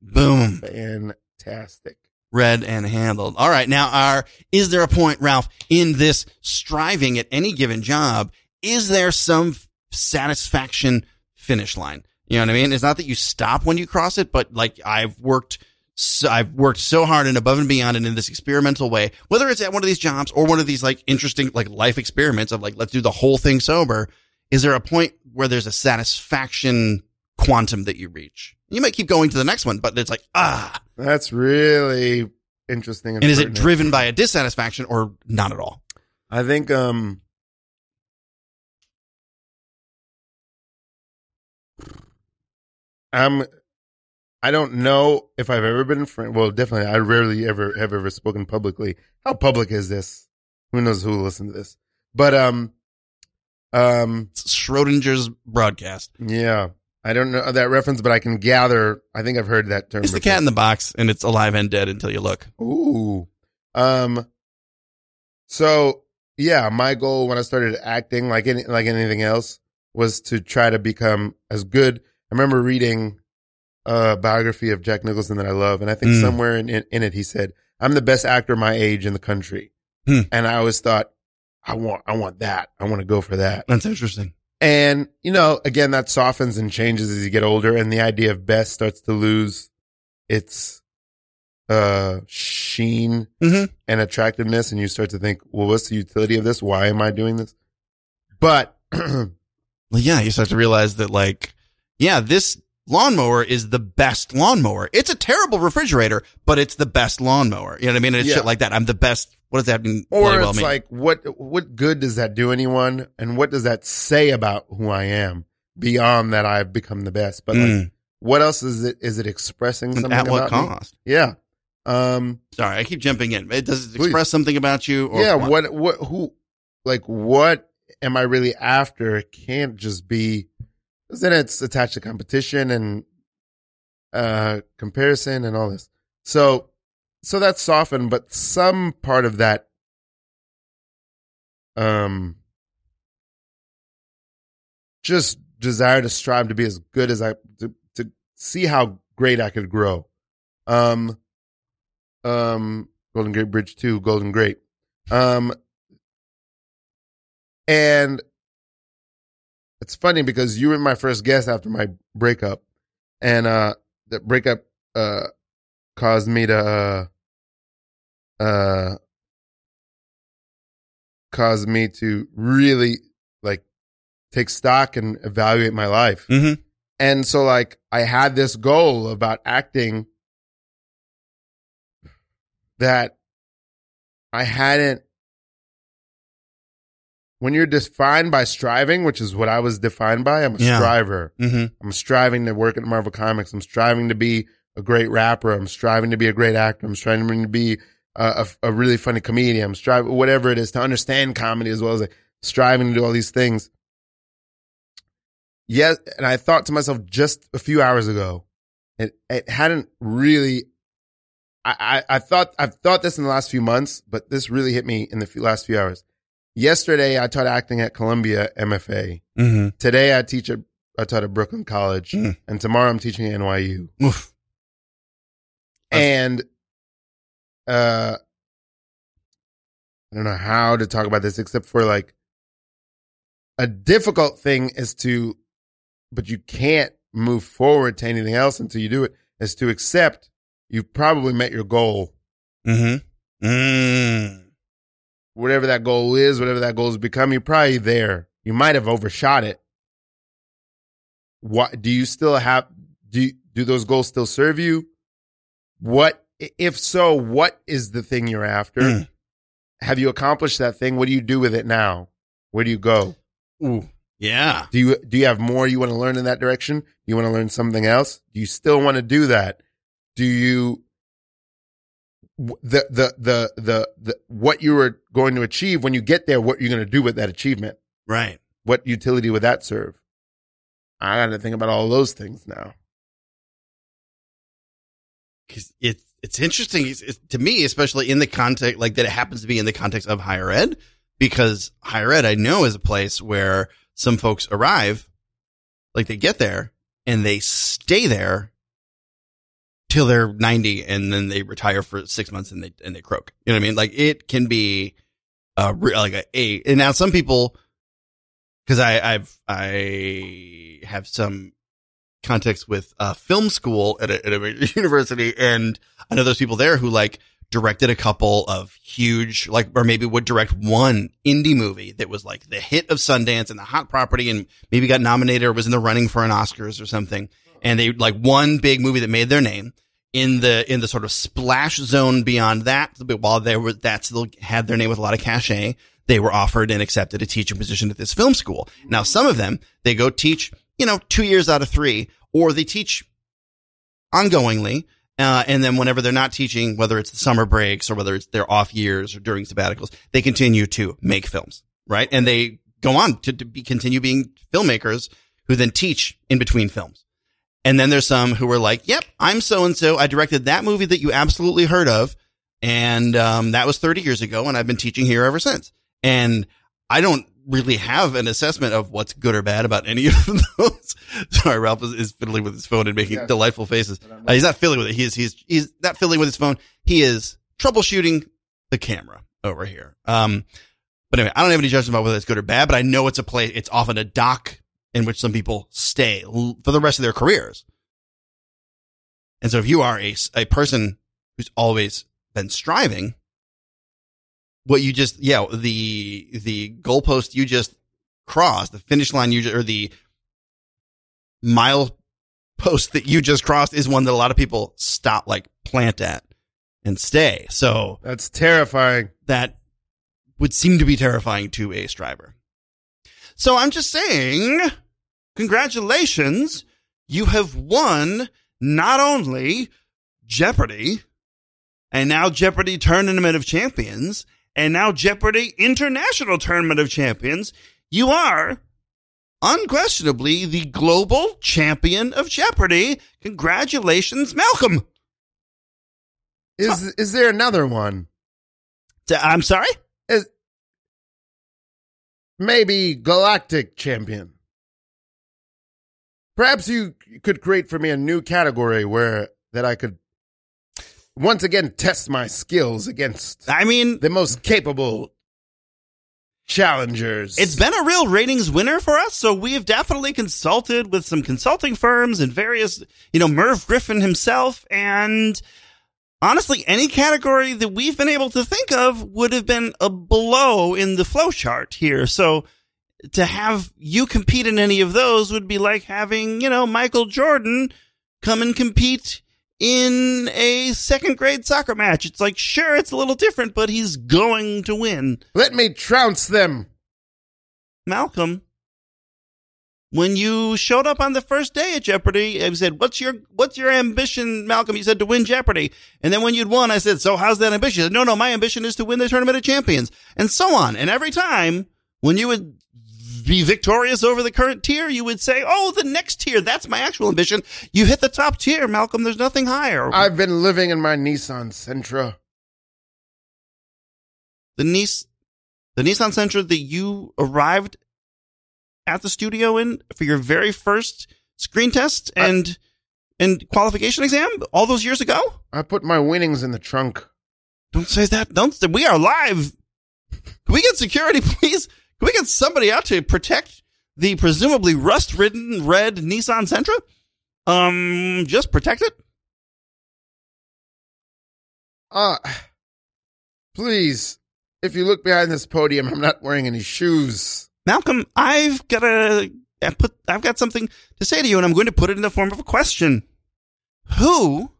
Boom. Fantastic. Read and handled. All right. Now, is there a point, Ralph, in this striving at any given job? Is there some satisfaction finish line? You know what I mean? It's not that you stop when you cross it, but like I've worked so hard and above and beyond and in this experimental way, whether it's at one of these jobs or one of these like interesting, like life experiments of like, let's do the whole thing sober. Is there a point where there's a satisfaction quantum that you reach? You might keep going to the next one, but it's like, that's really interesting. And is it driven by a dissatisfaction or not at all? I think I don't know if I've ever been friend. Well, definitely, I rarely ever have ever spoken publicly. How public is this? Who knows who will listen to this? But it's Schrodinger's broadcast. Yeah. I don't know that reference, but I can gather. I think I've heard that term. It's before. The cat in the box, and it's alive and dead until you look. Ooh. So yeah, my goal when I started acting, like anything else, was to try to become as good. I remember reading a biography of Jack Nicholson that I love, and I think somewhere in it he said, "I'm the best actor my age in the country," and I always thought, I want that. I want to go for that. That's interesting. And, you know, again, that softens and changes as you get older, and the idea of best starts to lose its sheen and attractiveness, and you start to think, well, what's the utility of this? Why am I doing this? But, you start to realize that, like, this lawnmower is the best lawnmower. It's a terrible refrigerator, but it's the best lawnmower. You know what I mean? And it's shit like that. I'm the best. What does that mean? Or it's like, what good does that do anyone? And what does that say about who I am beyond that I've become the best? But like, what else is it? Is it expressing something about me? At what cost? Yeah. Sorry, I keep jumping in. Does it express something about you? Or yeah. What am I really after? It can't just be, because then it's attached to competition and comparison and all this. So that's softened, but some part of that just desire to strive to be as good as to see how great I could grow. Golden Gate Bridge 2, Golden Gate. And it's funny because you were my first guest after my breakup, and the breakup caused me to really like take stock and evaluate my life. And so like I had this goal about acting that I hadn't when you're defined by striving, which is what I was defined by, I'm a striver. Mm-hmm. I'm striving to work at Marvel Comics. I'm striving to be a great rapper. I'm striving to be a great actor. I'm striving to be a really funny comedian. I'm striving, whatever it is, to understand comedy as well as like striving to do all these things. Yes, and I thought to myself just a few hours ago, it hadn't really. I've thought this in the last few months, but this really hit me in the last few hours. Yesterday, I taught acting at Columbia MFA. Mm-hmm. Today, I taught at Brooklyn College, and tomorrow I'm teaching at NYU. Oof. And I don't know how to talk about this except for like a difficult thing is to, but you can't move forward to anything else until you do it. Is to accept. You've probably met your goal. Mm-hmm. Mm. Whatever that goal has become, you're probably there. You might have overshot it. What do you still have? Do those goals still serve you? What, if so, what is the thing you're after? Mm. Have you accomplished that thing? What do you do with it now? Where do you go? Ooh. Yeah. Do you have more you want to learn in that direction? Do you want to learn something else? Do you still want to do that? Do you, what you were going to achieve when you get there, what you're going to do with that achievement? Right. What utility would that serve? I got to think about all those things now. 'Cause it's interesting to me, especially in the context, like that it happens to be in the context of higher ed, because higher ed, I know, is a place where some folks arrive, like they get there and they stay there till they're 90, and then they retire for 6 months and they croak. You know what I mean? Like it can be and now some people, because I have some context with film school at a university, and I know there's people there who like directed a couple of huge, like, or maybe would direct one indie movie that was like the hit of Sundance and the hot property, and maybe got nominated or was in the running for an Oscars or something. And they like one big movie that made their name in the sort of splash zone beyond that. But while they were, that still had their name with a lot of cachet, they were offered and accepted a teaching position at this film school. Now, some of them, they go teach, 2 years out of 3, or they teach ongoingly. And then whenever they're not teaching, whether it's the summer breaks or whether it's their off years or during sabbaticals, they continue to make films. Right. And they go on to continue being filmmakers who then teach in between films. And then there's some who were like, yep, I'm so-and-so. I directed that movie that you absolutely heard of. And that was 30 years ago. And I've been teaching here ever since. And I don't really have an assessment of what's good or bad about any of those. Sorry, Ralph is fiddling with his phone and making delightful faces. He's not fiddling with it. He's not fiddling with his phone. He is troubleshooting the camera over here. But anyway, I don't have any judgment about whether it's good or bad, but I know it's a place. It's often a doc in which some people stay for the rest of their careers. And so if you are a person who's always been striving, what you just, the goalpost you just crossed, the finish line or the mile post that you just crossed is one that a lot of people stop, like plant at and stay. So that's terrifying. That would seem to be terrifying to a striver. So I'm just saying, congratulations, you have won not only Jeopardy, and now Jeopardy Tournament of Champions, and now Jeopardy International Tournament of Champions. You are unquestionably the global champion of Jeopardy. Congratulations, Malcolm. Is there another one? I'm sorry? Maybe Galactic Champion. Perhaps you could create for me a new category that I could once again test my skills against. I mean, the most capable challengers. It's been a real ratings winner for us, so we've definitely consulted with some consulting firms and various, Merv Griffin himself, and honestly, any category that we've been able to think of would have been a blow in the flow chart here. So to have you compete in any of those would be like having, Michael Jordan come and compete in a second grade soccer match. It's like, sure, it's a little different, but he's going to win. Let me trounce them Malcolm, when you showed up on the first day at Jeopardy, I said, what's your ambition, Malcolm? You said, to win Jeopardy. And then when you'd won, I said, so how's that ambition? He said, no, my ambition is to win the Tournament of Champions, and so on. And every time when you would be victorious over the current tier, you would say, oh, the next tier, that's my actual ambition. You hit the top tier, Malcolm. There's nothing higher. I've been living in my Nissan Sentra. The Nissan Sentra that you arrived at the studio in for your very first screen test and qualification exam all those years ago? I put my winnings in the trunk. Don't say that. We are live. Can we get security, please? Can we get somebody out to protect the presumably rust-ridden red Nissan Sentra? Just protect it? Please, if you look behind this podium, I'm not wearing any shoes. Malcolm, I've got something to say to you, and I'm going to put it in the form of a question. Who,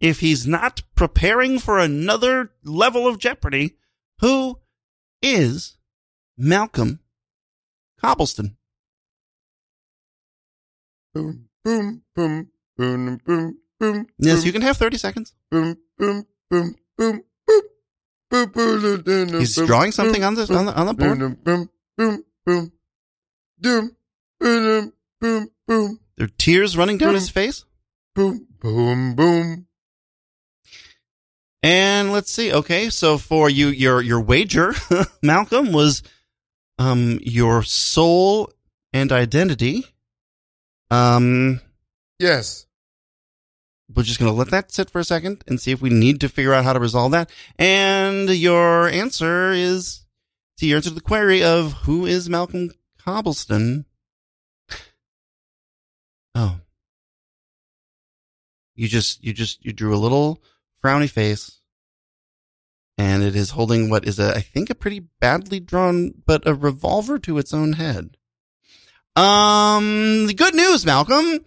if he's not preparing for another level of Jeopardy, who is Malcolm Cobbleston? Boom, boom, boom, boom, boom, boom. Yes, you can have 30 seconds. Boom, boom, boom, boom, boom. He's drawing something on the board. Boom, boom, doom, boom, boom, boom. There are tears running down his face. Boom, boom, boom. And let's see. Okay, so for you, your wager, Malcolm, was your soul and identity. Yes. We're just going to let that sit for a second and see if we need to figure out how to resolve that. And your answer is... the answer to the query of who is Malcolm Cobbleston? Oh, you drew a little frowny face, and it is holding what is I think a pretty badly drawn, but a revolver to its own head. The good news, Malcolm.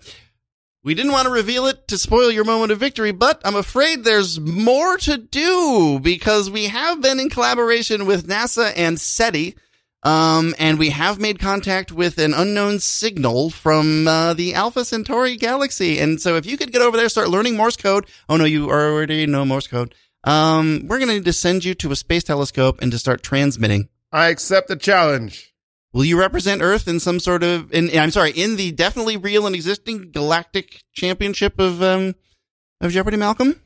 We didn't want to reveal it to spoil your moment of victory, but I'm afraid there's more to do because we have been in collaboration with NASA and SETI, and we have made contact with an unknown signal from the Alpha Centauri galaxy. And so if you could get over there, start learning Morse code. Oh, no, you already know Morse code. We're going to need to send you to a space telescope and to start transmitting. I accept the challenge. Will you represent Earth in some sort of, in the definitely real and existing galactic championship of Jeopardy, Malcolm?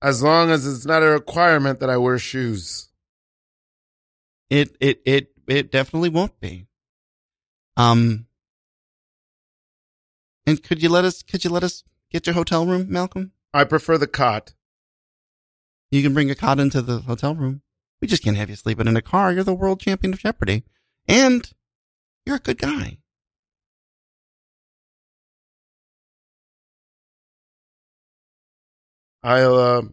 As long as it's not a requirement that I wear shoes. It definitely won't be. And could you let us get your hotel room, Malcolm? I prefer the cot. You can bring a cot into the hotel room. We just can't have you sleeping in a car. You're the world champion of Jeopardy. And you're a good guy. I'll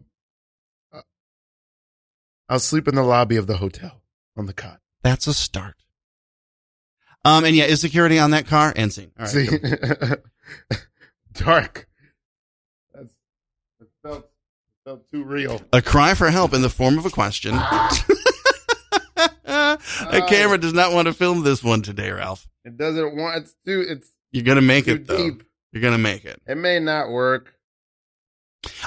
sleep in the lobby of the hotel on the cot. That's a start. And yeah, is security on that car? And scene. All right. See? Dark. That felt too real. A cry for help in the form of a question. A camera does not want to film this one today, Ralph. It doesn't want to. You're going to make it, though. Deep. You're going to make it. It may not work.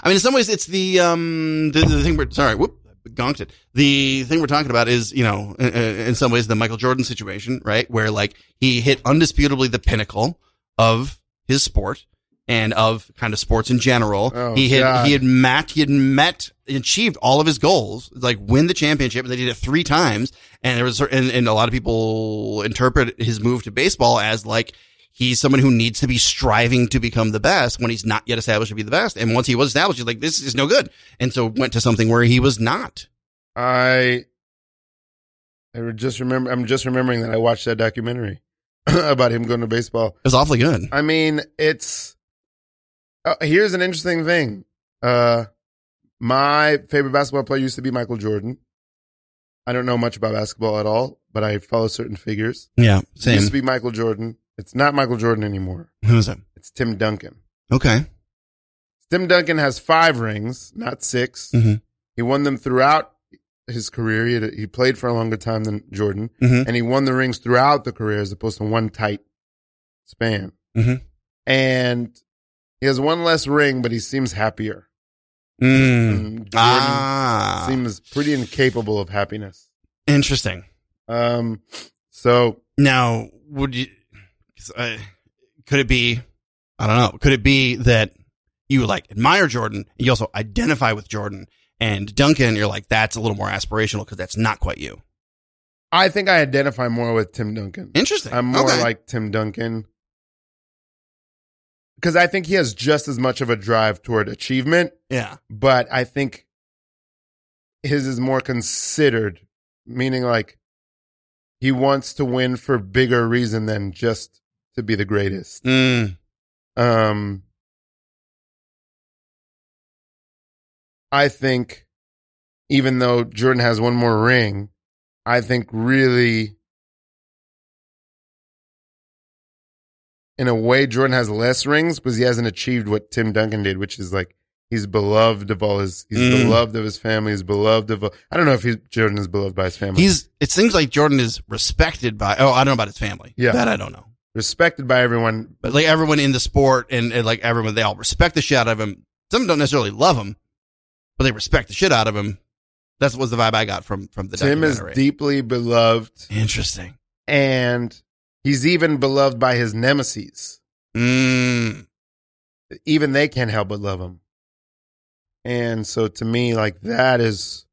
I mean, in some ways, it's the thing we're... Sorry, whoop, gonked it. The thing we're talking about is, you know, in some ways, the Michael Jordan situation, right? Where, like, he hit undisputably the pinnacle of his sport and of kind of sports in general. Oh, he had achieved all of his goals, like win the championship, and they did it 3 times. And there was, and a lot of people interpret his move to baseball as like, he's someone who needs to be striving to become the best when he's not yet established to be the best. And once he was established, he's like, this is no good. And so went to something where he was not. I'm just remembering that I watched that documentary about him going to baseball. It was awfully good. I mean, here's an interesting thing. My favorite basketball player used to be Michael Jordan. I don't know much about basketball at all, but I follow certain figures. Yeah, same. It used to be Michael Jordan. It's not Michael Jordan anymore. Who is it? It's Tim Duncan. Okay. Tim Duncan has 5 rings, not 6. Mm-hmm. He won them throughout his career. He played for a longer time than Jordan, and he won the rings throughout the career as opposed to one tight span. And he has one less ring, but he seems happier. Jordan seems pretty incapable of happiness. Interesting. So now, would you? Could it be? I don't know. Could it be that you like admire Jordan, and you also identify with Jordan, and Duncan? You're like, that's a little more aspirational because that's not quite you. I think I identify more with Tim Duncan. Interesting. I'm more like Tim Duncan because I think he has just as much of a drive toward achievement. Yeah, but I think his is more considered, meaning like he wants to win for bigger reason than just to be the greatest. I think even though Jordan has one more ring, I think really in a way Jordan has less rings because he hasn't achieved what Tim Duncan did, which is like he's beloved of all his, he's beloved of his family, he's beloved of, I don't know if Jordan is beloved by his family. It seems like Jordan is respected by, I don't know about his family. Yeah. That I don't know. Respected by everyone. But like everyone in the sport and like everyone, they all respect the shit out of him. Some don't necessarily love him, but they respect the shit out of him. That was the vibe I got from the documentary. Tim is deeply beloved. Interesting. And he's even beloved by his nemeses. Even they can't help but love him. And so to me, like that is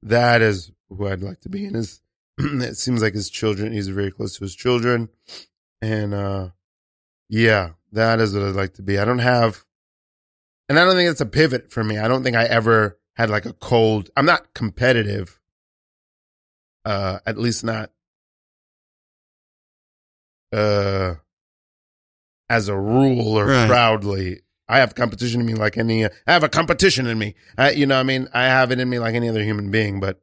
who I'd like to be. And it seems like his children, he's very close to his children. And yeah, that is what I'd like to be. I don't have, and I don't think it's a pivot for me. I don't think I ever had like a cold, I'm not competitive, at least not as a rule or proudly. I have competition in me like any. I have a competition in me. You know what I mean? I have it in me like any other human being, but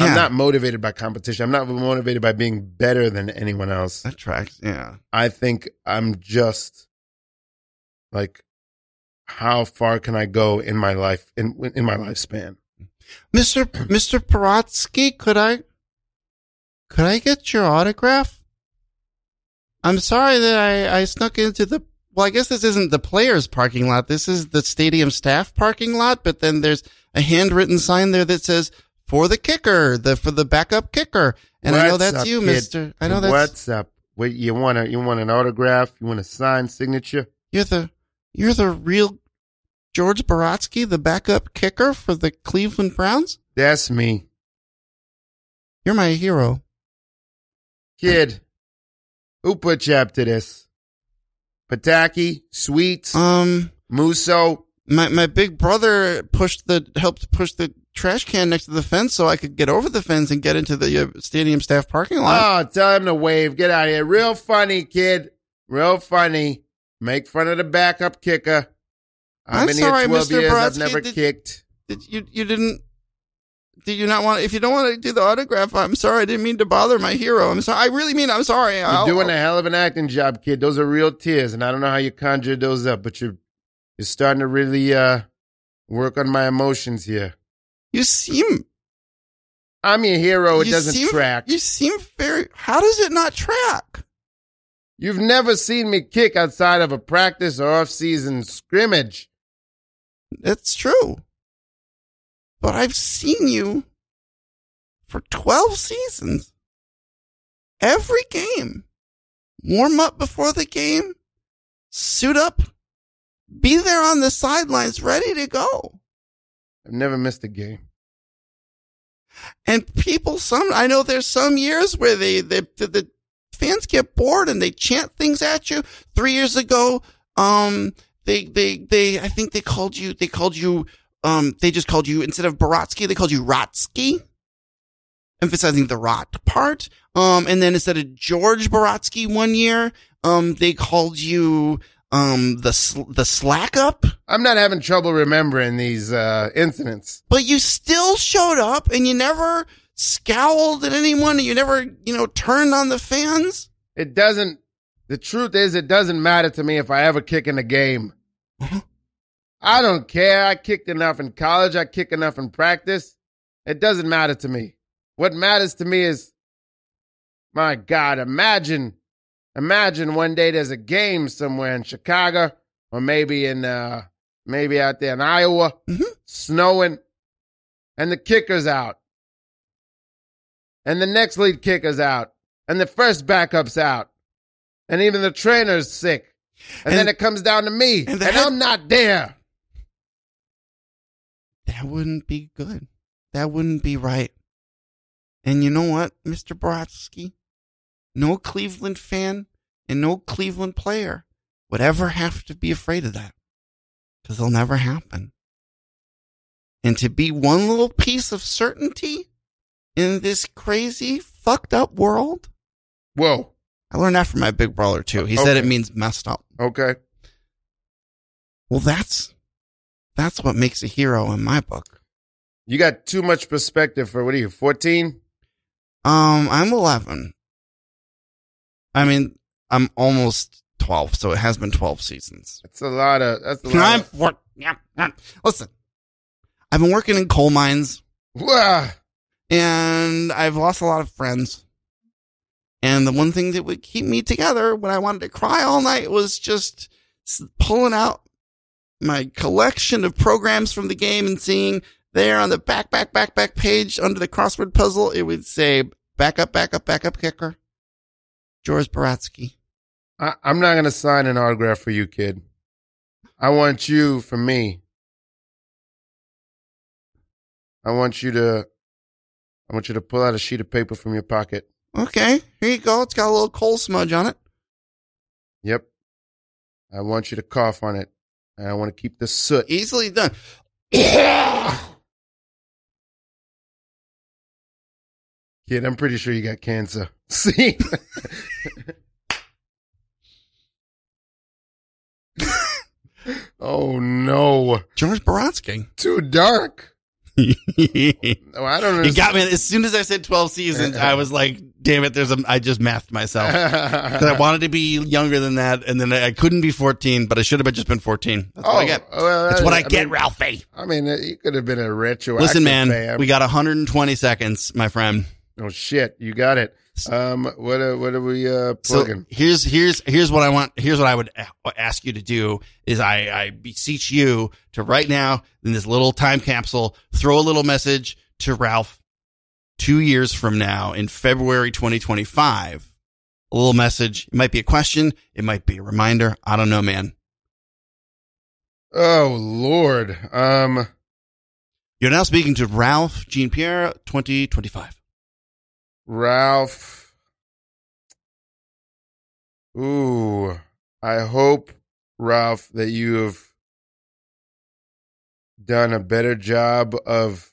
I'm not motivated by competition. I'm not motivated by being better than anyone else. That tracks, yeah. I think I'm just like, how far can I go in my life, in my lifespan? Mr. Baratsky, could I get your autograph? I'm sorry that I snuck into the. Well, I guess this isn't the players' parking lot. This is the stadium staff parking lot. But then there's a handwritten sign there that says "for the kicker," for the backup kicker. And what's I know that's up, you, kid? Mister. I know that's what's up. Wait, you want an autograph? You want a signed signature? You're the real George Baratsky, the backup kicker for the Cleveland Browns. That's me. You're my hero, kid. Who put you up to this? Pataki, Sweets, Musso. My big brother helped push the trash can next to the fence so I could get over the fence and get into the stadium staff parking lot. Oh, tell him to wave. Get out of here. Real funny, kid. Real funny. Make fun of the backup kicker. I'm sorry, here 12 Mr. years. Brodsky, I've never kicked. If you don't want to do the autograph, I'm sorry. I didn't mean to bother my hero. I'm sorry. I really mean I'm sorry. You're doing a hell of an acting job, kid. Those are real tears, and I don't know how you conjured those up, but you're starting to really work on my emotions here. You seem... I'm your hero. It doesn't track. You seem very... How does it not track? You've never seen me kick outside of a practice or off-season scrimmage. That's true. But I've seen you for 12 seasons. Every game. Warm up before the game. Suit up. Be there on the sidelines ready to go. I've never missed a game. And people, I know there's some years where the fans get bored and they chant things at you. 3 years ago, I think they called you they just called you, instead of Baratsky, they called you Ratsky, emphasizing the rot part. And then instead of George Baratsky 1 year, they called you, the slack up. I'm not having trouble remembering these, incidents. But you still showed up and you never scowled at anyone and you never, turned on the fans. The truth is it doesn't matter to me if I ever kick in a game. I don't care. I kicked enough in college. I kick enough in practice. It doesn't matter to me. What matters to me is, my God, imagine one day there's a game somewhere in Chicago or maybe in maybe out there in Iowa, snowing, and the kicker's out, and the next lead kicker's out, and the first backup's out, and even the trainer's sick, and then it comes down to me, and I'm not there. That wouldn't be good. That wouldn't be right. And you know what, Mr. Baratsky? No Cleveland fan and no Cleveland player would ever have to be afraid of that, because it'll never happen. And to be one little piece of certainty in this crazy, fucked up world. Whoa. I learned that from my big brother, too. He said it means messed up. Okay. Well, that's what makes a hero in my book. You got too much perspective for, what are you, 14? I'm 11. I mean, I'm almost 12, so it has been 12 seasons. Listen, I've been working in coal mines, and I've lost a lot of friends. And the one thing that would keep me together when I wanted to cry all night was just pulling out my collection of programs from the game and seeing there on the back page under the crossword puzzle, it would say, backup kicker, George Baratsky. I'm not going to sign an autograph for you, kid. I want you for me. I want you to pull out a sheet of paper from your pocket. Okay, here you go. It's got a little coal smudge on it. Yep. I want you to cough on it. And I want to keep the soot. Easily done. Kid, I'm pretty sure you got cancer. See? Oh, no. George Baratsky. Too dark. No, I don't know. You got me. As soon as I said 12 seasons, I was like, damn it, I just mathed myself. Because I wanted to be younger than that, and then I couldn't be 14, but I should have just been 14. That's what I get. Well, that's what I get, mean, Ralphie. I mean, you could have been a retroactive. Listen, man, we got 120 seconds, my friend. Oh, shit. You got it. What are we plugging? So here's what I want. Here's what I would ask you to do is I beseech you to right now in this little time capsule, throw a little message to Ralph 2 years from now in February 2025. A little message. It might be a question. It might be a reminder. I don't know, man. Oh, Lord. You're now speaking to Ralph Jean-Pierre 2025. Ralph, ooh, I hope, Ralph, that you have done a better job of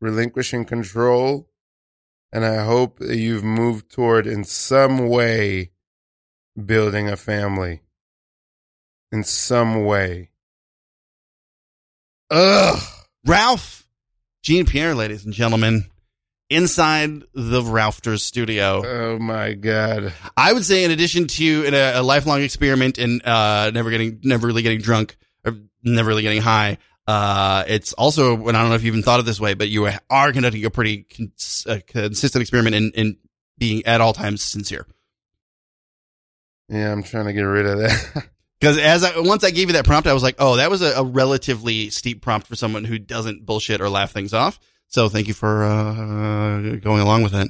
relinquishing control, and I hope that you've moved toward, in some way, building a family. In some way. Ugh! Ralph Jean-Pierre, ladies and gentlemen. Inside the Ralfters studio. Oh, my God. I would say in addition to a lifelong experiment in never really getting drunk or never really getting high, it's also, and I don't know if you even thought of this way, but you are conducting a pretty consistent experiment in being at all times sincere. Yeah, I'm trying to get rid of that. Because once I gave you that prompt, I was like, oh, that was a relatively steep prompt for someone who doesn't bullshit or laugh things off. So thank you for going along with it.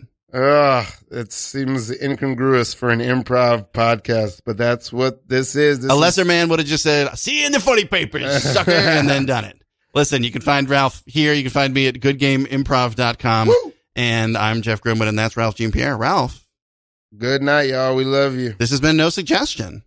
It seems incongruous for an improv podcast, but that's what this is. This lesser man would have just said, see you in the funny papers, sucker, and then done it. Listen, you can find Ralph here. You can find me at goodgameimprov.com. Woo! And I'm Geoff Grimwood, and that's Ralph Jean-Pierre. Ralph. Good night, y'all. We love you. This has been No Suggestion.